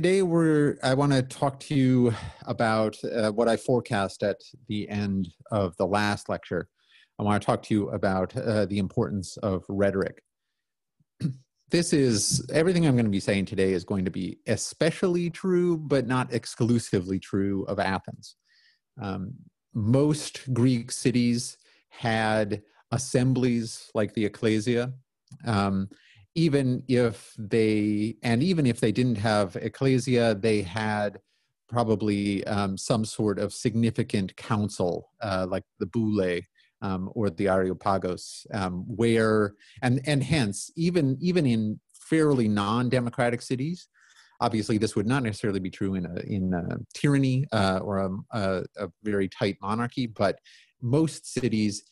today I want to talk to you about what I forecast at the end of the last lecture. I want to talk to you about the importance of rhetoric. Everything I'm going to be saying today is going to be especially true, but not exclusively true of Athens. Most Greek cities had assemblies like the Ecclesia. Even if they didn't have ecclesia, they had probably some sort of significant council, like the Boule or the Areopagos, and hence, even in fairly non-democratic cities, obviously this would not necessarily be true in a tyranny or a very tight monarchy, but most cities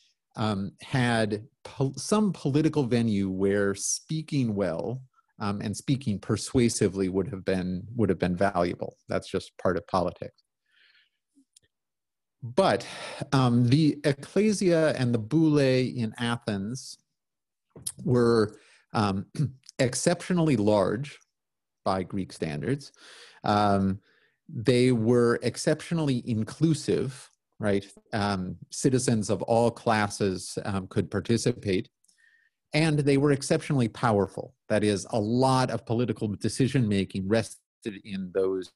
had some political venue where speaking well and speaking persuasively would have been valuable. That's just part of politics. But the ecclesia and the boule in Athens were exceptionally large by Greek standards. They were exceptionally inclusive. Right? Citizens of all classes could participate, and they were exceptionally powerful. That is, a lot of political decision-making rested in those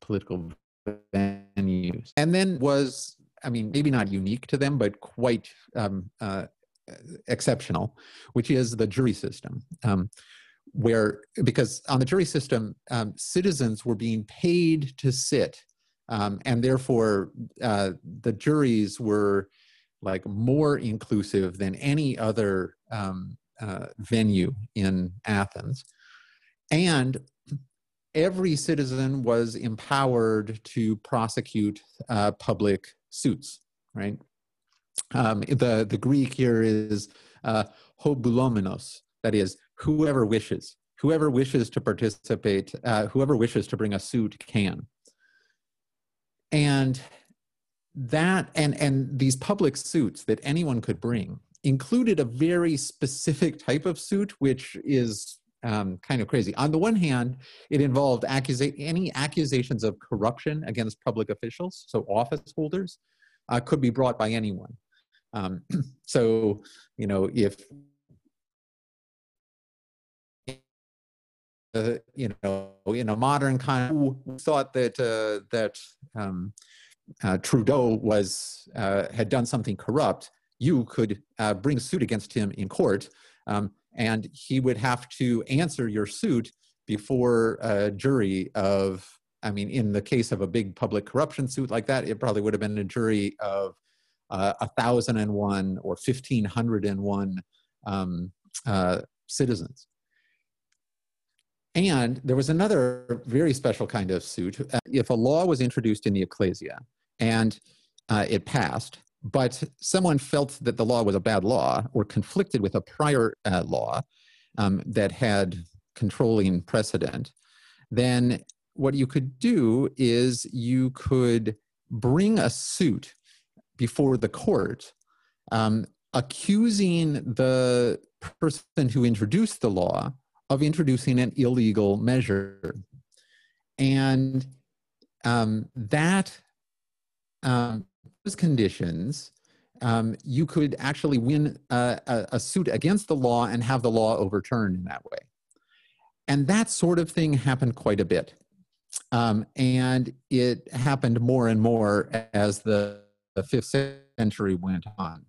political venues. And then was, I mean, maybe not unique to them, but quite exceptional, which is the jury system. Because on the jury system, citizens were being paid to sit. And therefore, the juries were like more inclusive than any other venue in Athens. And every citizen was empowered to prosecute public suits, right? The Greek here is hoboulomenos, that is, whoever wishes. Whoever wishes to participate, whoever wishes to bring a suit can. And these public suits that anyone could bring included a very specific type of suit, which is kind of crazy. On the one hand, it involved any accusations of corruption against public officials, so office holders, could be brought by anyone. So, you know, in a modern kind of thought that Trudeau had done something corrupt, you could bring suit against him in court, and he would have to answer your suit before a jury of, I mean, in the case of a big public corruption suit like that, it probably would have been a jury of 1,001 or 1,501 citizens. And there was another very special kind of suit. If a law was introduced in the ecclesia and it passed, but someone felt that the law was a bad law or conflicted with a prior law that had controlling precedent, then what you could do is you could bring a suit before the court accusing the person who introduced the law of introducing an illegal measure. And those conditions, you could actually win a suit against the law and have the law overturned in that way. And that sort of thing happened quite a bit. And it happened more and more as the 5th century went on,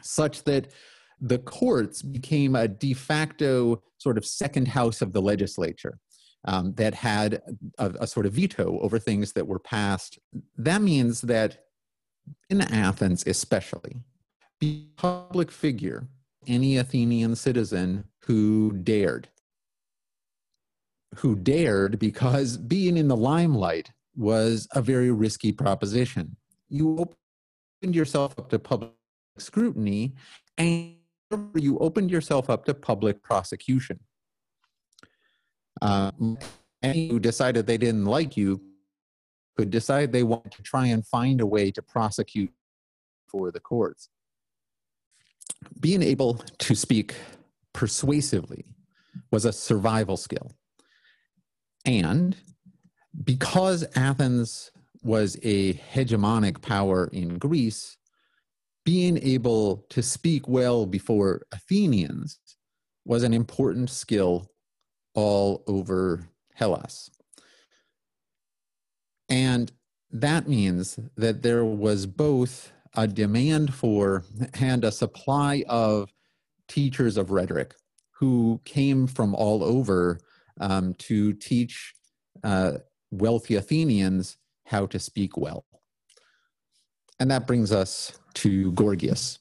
such that the courts became a de facto sort of second house of the legislature that had a sort of veto over things that were passed. That means that in Athens especially, be a public figure, any Athenian citizen who dared, because being in the limelight was a very risky proposition. You opened yourself up to public scrutiny, and you opened yourself up to public prosecution. Any who decided they didn't like you could decide they wanted to try and find a way to prosecute for the courts. Being able to speak persuasively was a survival skill. And because Athens was a hegemonic power in Greece, being able to speak well before Athenians was an important skill all over Hellas. And that means that there was both a demand for and a supply of teachers of rhetoric who came from all over to teach wealthy Athenians how to speak well. And that brings us to Gorgias.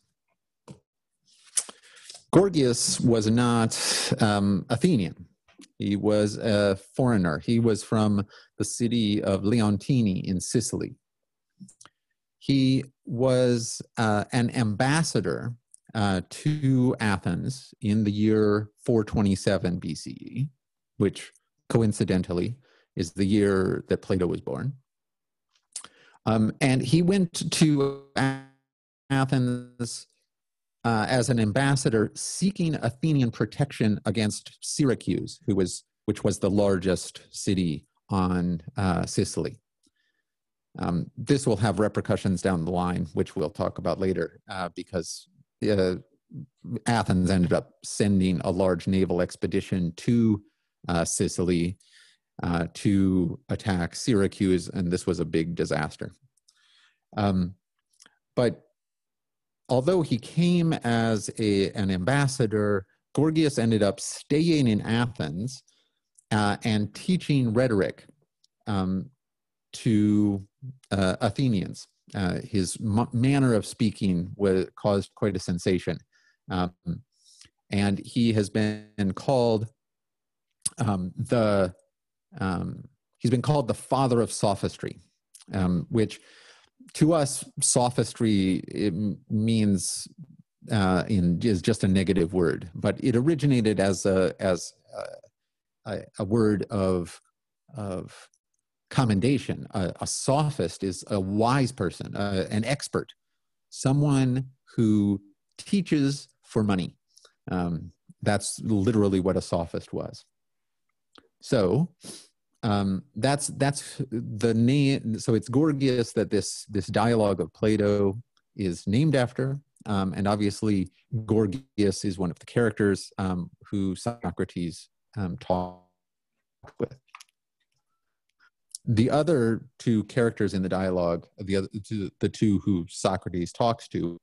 Gorgias was not Athenian. He was a foreigner. He was from the city of Leontini in Sicily. He was an ambassador to Athens in the year 427 BCE, which coincidentally is the year that Plato was born. And he went to Athens as an ambassador seeking Athenian protection against Syracuse, which was the largest city on Sicily. This will have repercussions down the line, which we'll talk about later, because Athens ended up sending a large naval expedition to Sicily to attack Syracuse, and this was a big disaster. But although he came as an ambassador, Gorgias ended up staying in Athens and teaching rhetoric to Athenians. His manner of speaking caused quite a sensation. And he has been called the father of sophistry, which to us, sophistry means is just a negative word, but it originated as a word of commendation. A sophist is a wise person, an expert, someone who teaches for money. That's literally what a sophist was. So that's the name. So it's Gorgias that this dialogue of Plato is named after, and obviously Gorgias is one of the characters who Socrates talked with. The other two characters in the dialogue, the two who Socrates talks to,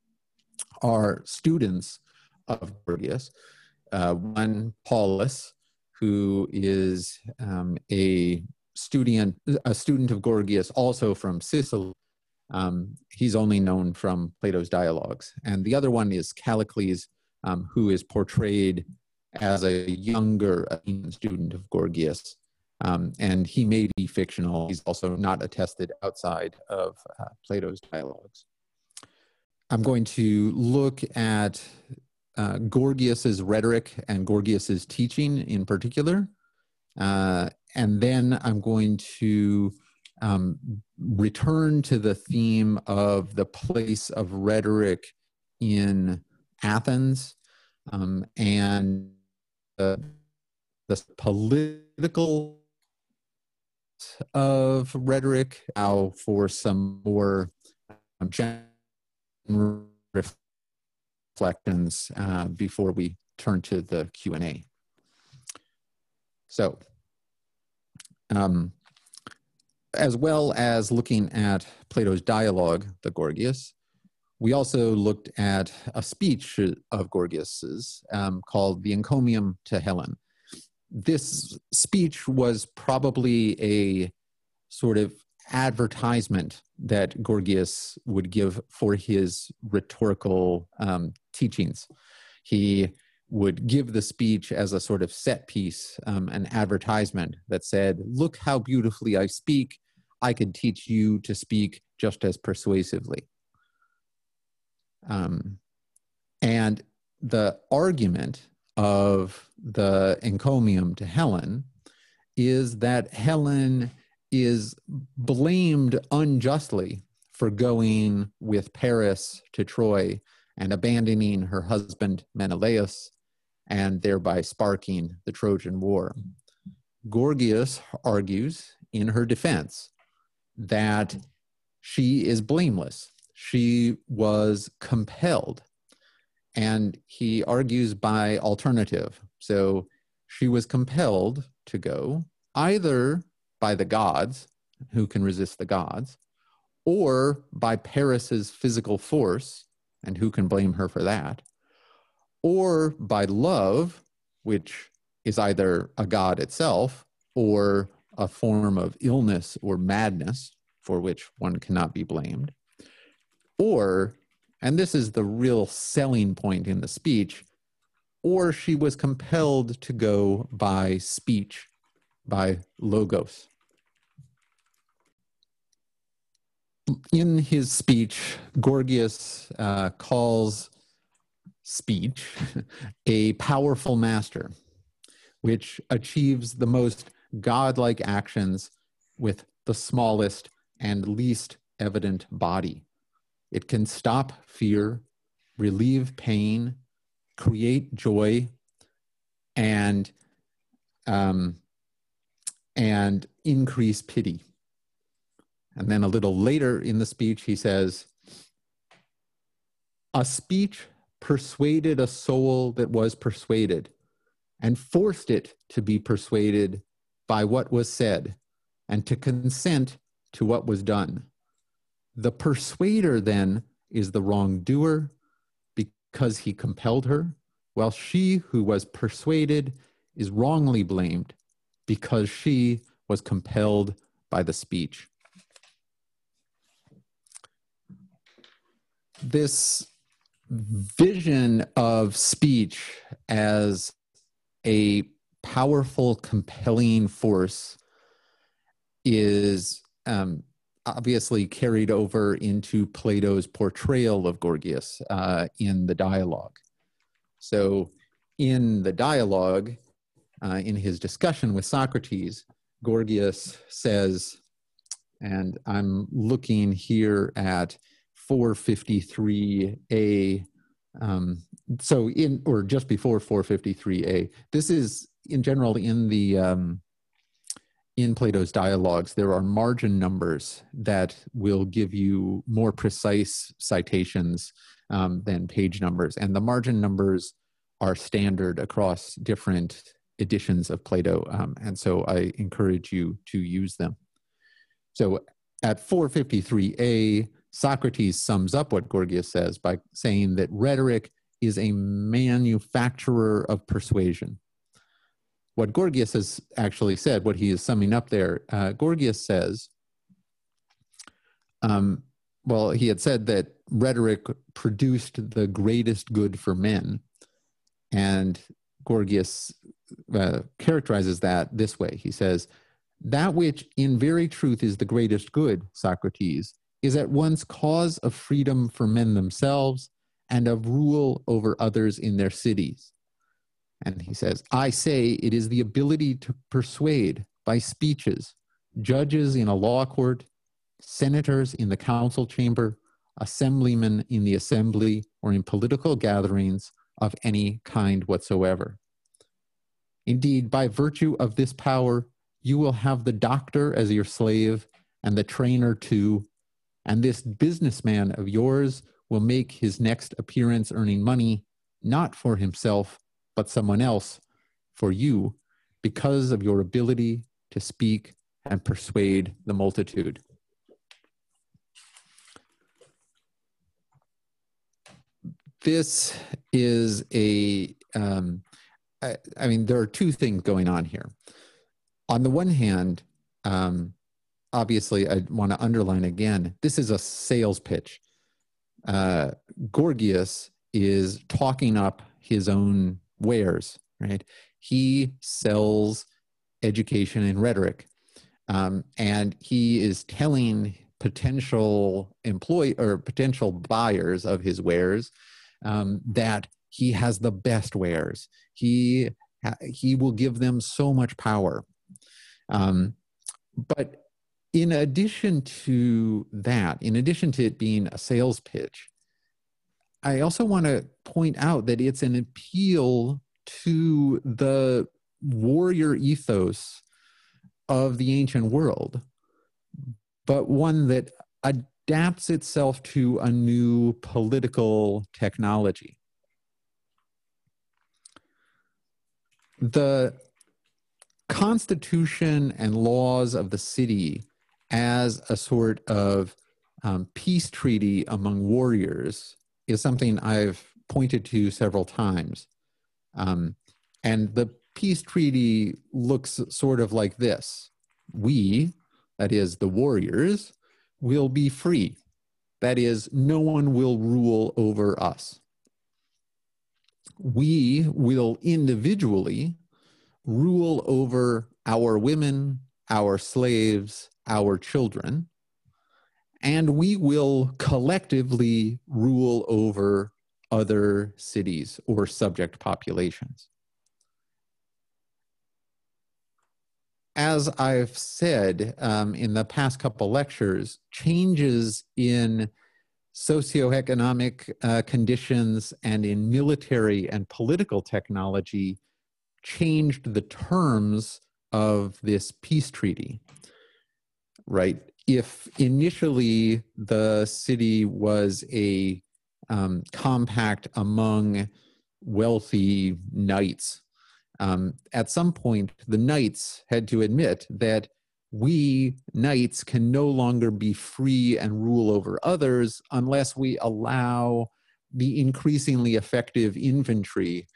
are students of Gorgias. One, Paulus, who is a student of Gorgias, also from Sicily. He's only known from Plato's dialogues. And the other one is Callicles, who is portrayed as a younger student of Gorgias. And he may be fictional. He's also not attested outside of Plato's dialogues. I'm going to look at Gorgias's rhetoric and Gorgias's teaching in particular. And then I'm going to return to the theme of the place of rhetoric in Athens and the political of rhetoric now for some more general reflections before we turn to the Q&A. So, as well as looking at Plato's dialogue, the Gorgias, we also looked at a speech of Gorgias's called the Encomium to Helen. This speech was probably a sort of advertisement that Gorgias would give for his rhetorical teachings. He would give the speech as a sort of set piece, an advertisement that said, "Look how beautifully I speak. I could teach you to speak just as persuasively." And the argument of the encomium to Helen is that Helen is blamed unjustly for going with Paris to Troy and abandoning her husband Menelaus, and thereby sparking the Trojan War. Gorgias argues in her defense that she is blameless. She was compelled. And he argues by alternative. So she was compelled to go either by the gods, who can resist the gods, or by Paris's physical force, and who can blame her for that, or by love, which is either a god itself or a form of illness or madness for which one cannot be blamed, or, and this is the real selling point in the speech, or she was compelled to go by speech, by logos. In his speech, Gorgias calls speech a powerful master, which achieves the most godlike actions with the smallest and least evident body. It can stop fear, relieve pain, create joy, and increase pity. And then a little later in the speech, he says, a speech persuaded a soul that was persuaded, and forced it to be persuaded by what was said, and to consent to what was done. The persuader then is the wrongdoer, because he compelled her, while she who was persuaded is wrongly blamed, because she was compelled by the speech. This vision of speech as a powerful, compelling force is obviously carried over into Plato's portrayal of Gorgias in the dialogue. So in the dialogue, in his discussion with Socrates, Gorgias says, and I'm looking here at 453a, or just before 453a. This is in general in the in Plato's dialogues, there are margin numbers that will give you more precise citations than page numbers, and the margin numbers are standard across different editions of Plato, and so I encourage you to use them. So at 453a, Socrates sums up what Gorgias says by saying that rhetoric is a manufacturer of persuasion. What Gorgias has actually said, what he is summing up there, Gorgias says, well, he had said that rhetoric produced the greatest good for men. And Gorgias characterizes that this way. He says, that which in very truth is the greatest good, Socrates, is at once cause of freedom for men themselves and of rule over others in their cities. And he says, I say it is the ability to persuade by speeches, judges in a law court, senators in the council chamber, assemblymen in the assembly or in political gatherings of any kind whatsoever. Indeed, by virtue of this power, you will have the doctor as your slave and the trainer too, and this businessman of yours will make his next appearance earning money, not for himself, but someone else, for you, because of your ability to speak and persuade the multitude. This is a, I mean, there are two things going on here. On the one hand, obviously, I want to underline again, this is a sales pitch. Gorgias is talking up his own wares, right? He sells education and rhetoric. And he is telling potential employee or potential buyers of his wares that he has the best wares. He will give them so much power. But in addition to that, in addition to it being a sales pitch, I also want to point out that it's an appeal to the warrior ethos of the ancient world, but one that adapts itself to a new political technology. The constitution and laws of the city as a sort of peace treaty among warriors is something I've pointed to several times. And the peace treaty looks sort of like this. We, that is the warriors, will be free. That is, no one will rule over us. We will individually rule over our women, our slaves, our children, and we will collectively rule over other cities or subject populations. As I've said in the past couple lectures, changes in socioeconomic conditions and in military and political technology changed the terms of this peace treaty, right? If initially the city was a compact among wealthy knights, at some point, the knights had to admit that we knights can no longer be free and rule over others unless we allow the increasingly effective infantry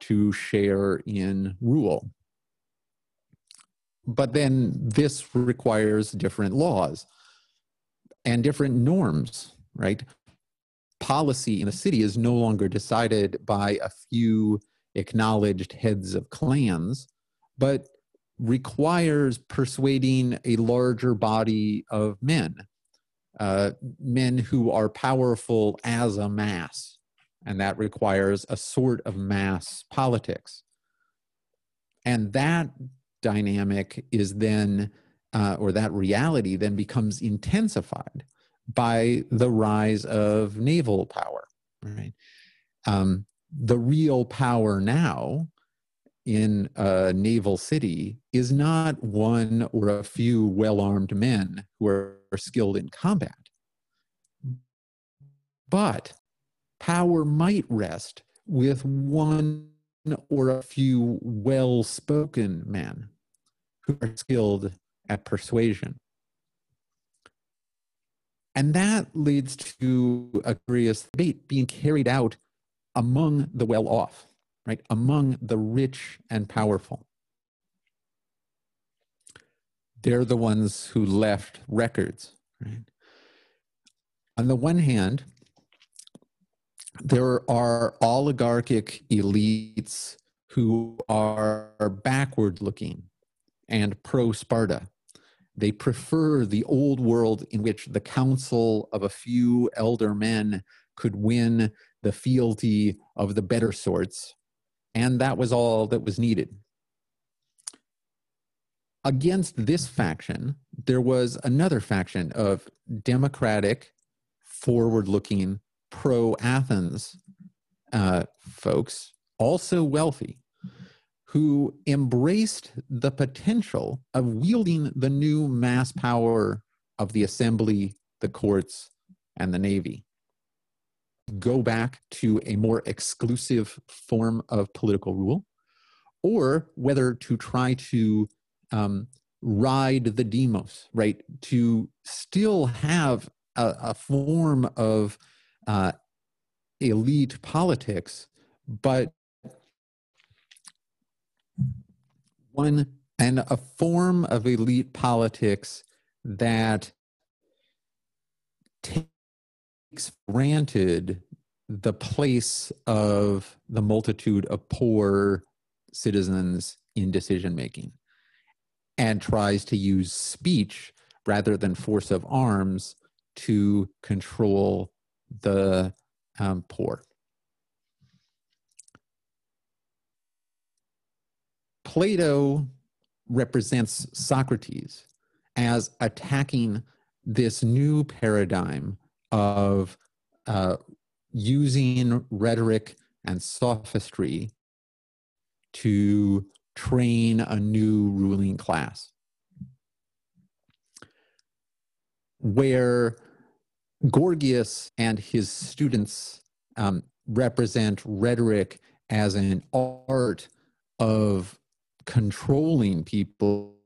to share in rule. But then this requires different laws and different norms, right? Policy in a city is no longer decided by a few acknowledged heads of clans, but requires persuading a larger body of men, men who are powerful as a mass, and that requires a sort of mass politics. And that dynamic is then, or that reality then becomes intensified by the rise of naval power, right? The real power now in a naval city is not one or a few well-armed men who are skilled in combat, but power might rest with one or a few well-spoken men who are skilled at persuasion. And that leads to a curious debate being carried out among the well-off, right? Among the rich and powerful. They're the ones who left records, right? On the one hand, there are oligarchic elites who are backward-looking and pro-Sparta. They prefer the old world in which the counsel of a few elder men could win the fealty of the better sorts, and that was all that was needed. Against this faction, there was another faction of democratic, forward-looking, pro-Athens folks, also wealthy, who embraced the potential of wielding the new mass power of the assembly, the courts, and the navy. Go back to a more exclusive form of political rule, or whether to try to ride the demos, right? To still have a form of elite politics, but a form of elite politics that takes granted the place of the multitude of poor citizens in decision-making and tries to use speech rather than force of arms to control the poor. Plato represents Socrates as attacking this new paradigm of using rhetoric and sophistry to train a new ruling class, where Gorgias and his students represent rhetoric as an art of controlling people.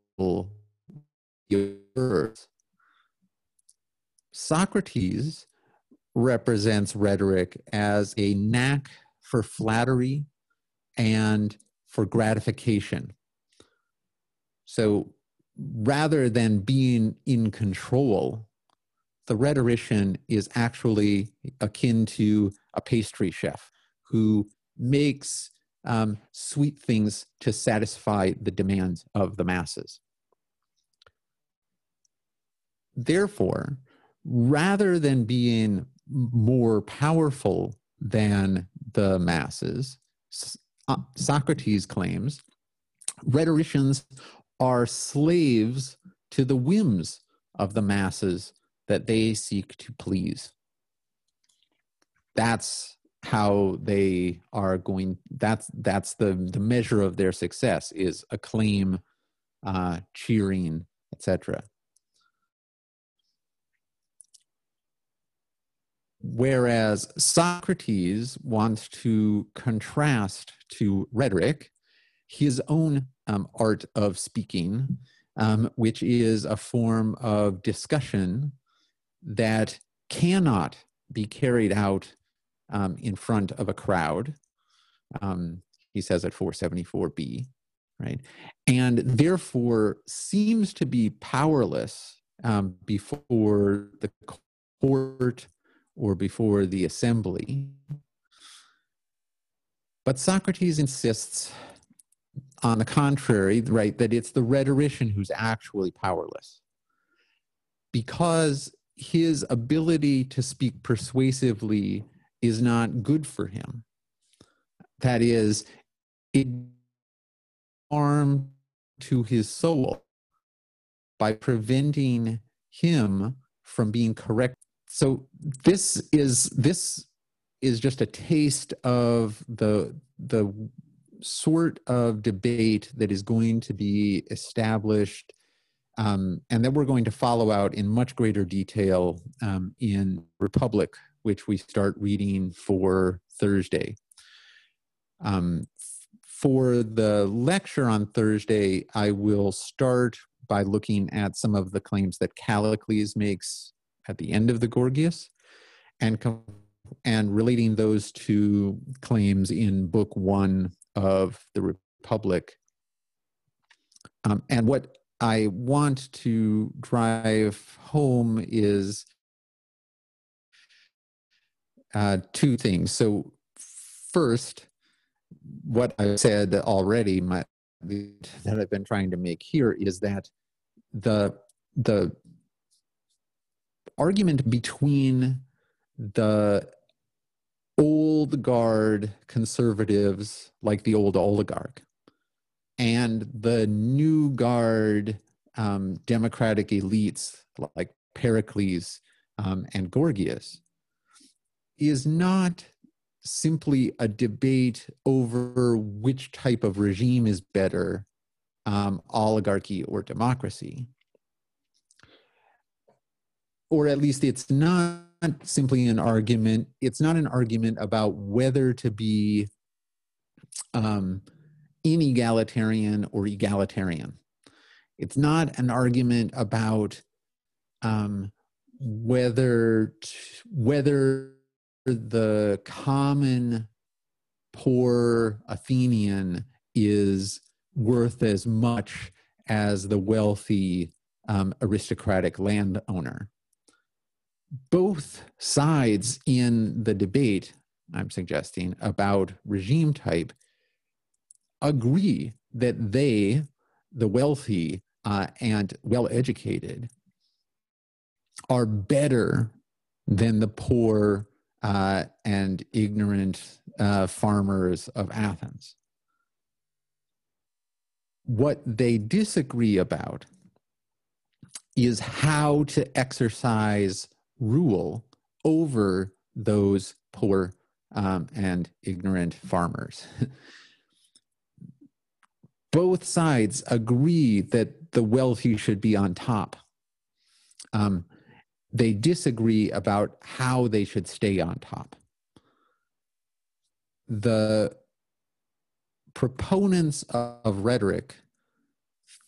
Socrates represents rhetoric as a knack for flattery and for gratification. So rather than being in control, the rhetorician is actually akin to a pastry chef who makes sweet things to satisfy the demands of the masses. Therefore, rather than being more powerful than the masses, Socrates claims, rhetoricians are slaves to the whims of the masses that they seek to please. That's how they are going, that's the measure of their success, is acclaim, cheering, etc. Whereas Socrates wants to contrast to rhetoric his own art of speaking, which is a form of discussion that cannot be carried out in front of a crowd, he says at 474b, right? And therefore seems to be powerless before the court or before the assembly. But Socrates insists, on the contrary, right, that it's the rhetorician who's actually powerless, because his ability to speak persuasively is not good for him. That is, it harm to his soul by preventing him from being correct. So this is just a taste of the sort of debate that is going to be established and that we're going to follow out in much greater detail in Republic, which we start reading for Thursday. For the lecture on Thursday, I will start by looking at some of the claims that Callicles makes at the end of the Gorgias, and relating those to claims in Book 1 of the Republic. And what I want to drive home is two things. So first, what I've said already, that I've been trying to make here, is that the argument between the old guard conservatives, like the old oligarch, and the new guard democratic elites, like Pericles and Gorgias, is not simply a debate over which type of regime is better, oligarchy or democracy. Or at least it's not simply an argument. It's not an argument about whether to be inegalitarian or egalitarian. It's not an argument about whether the common poor Athenian is worth as much as the wealthy aristocratic landowner. Both sides in the debate, I'm suggesting, about regime type agree that they, the wealthy and well-educated, are better than the poor and ignorant farmers of Athens. What they disagree about is how to exercise rule over those poor and ignorant farmers. Both sides agree that the wealthy should be on top. they disagree about how they should stay on top. The proponents of rhetoric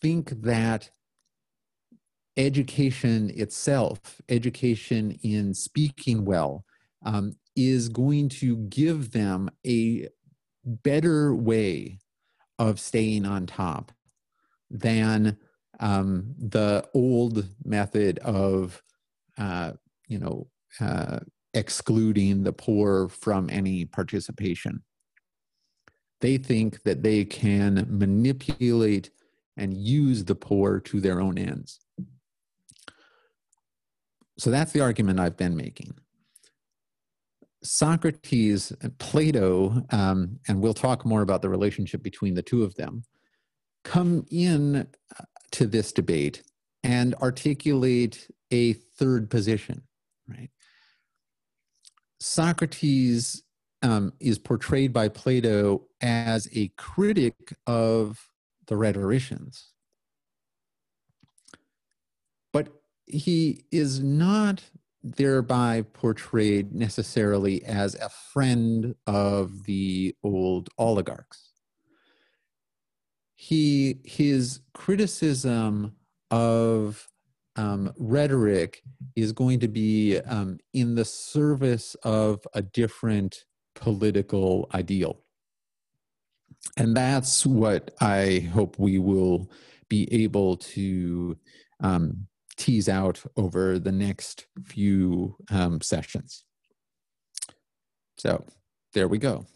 think that education itself, education in speaking well, is going to give them a better way of staying on top than the old method of, excluding the poor from any participation. They think that they can manipulate and use the poor to their own ends. So that's the argument I've been making. Socrates and Plato, and we'll talk more about the relationship between the two of them, come in to this debate and articulate a third position, right? Socrates is portrayed by Plato as a critic of the rhetoricians. But he is not thereby portrayed necessarily as a friend of the old oligarchs. His criticism of rhetoric is going to be in the service of a different political ideal. And that's what I hope we will be able to tease out over the next few sessions. So there we go.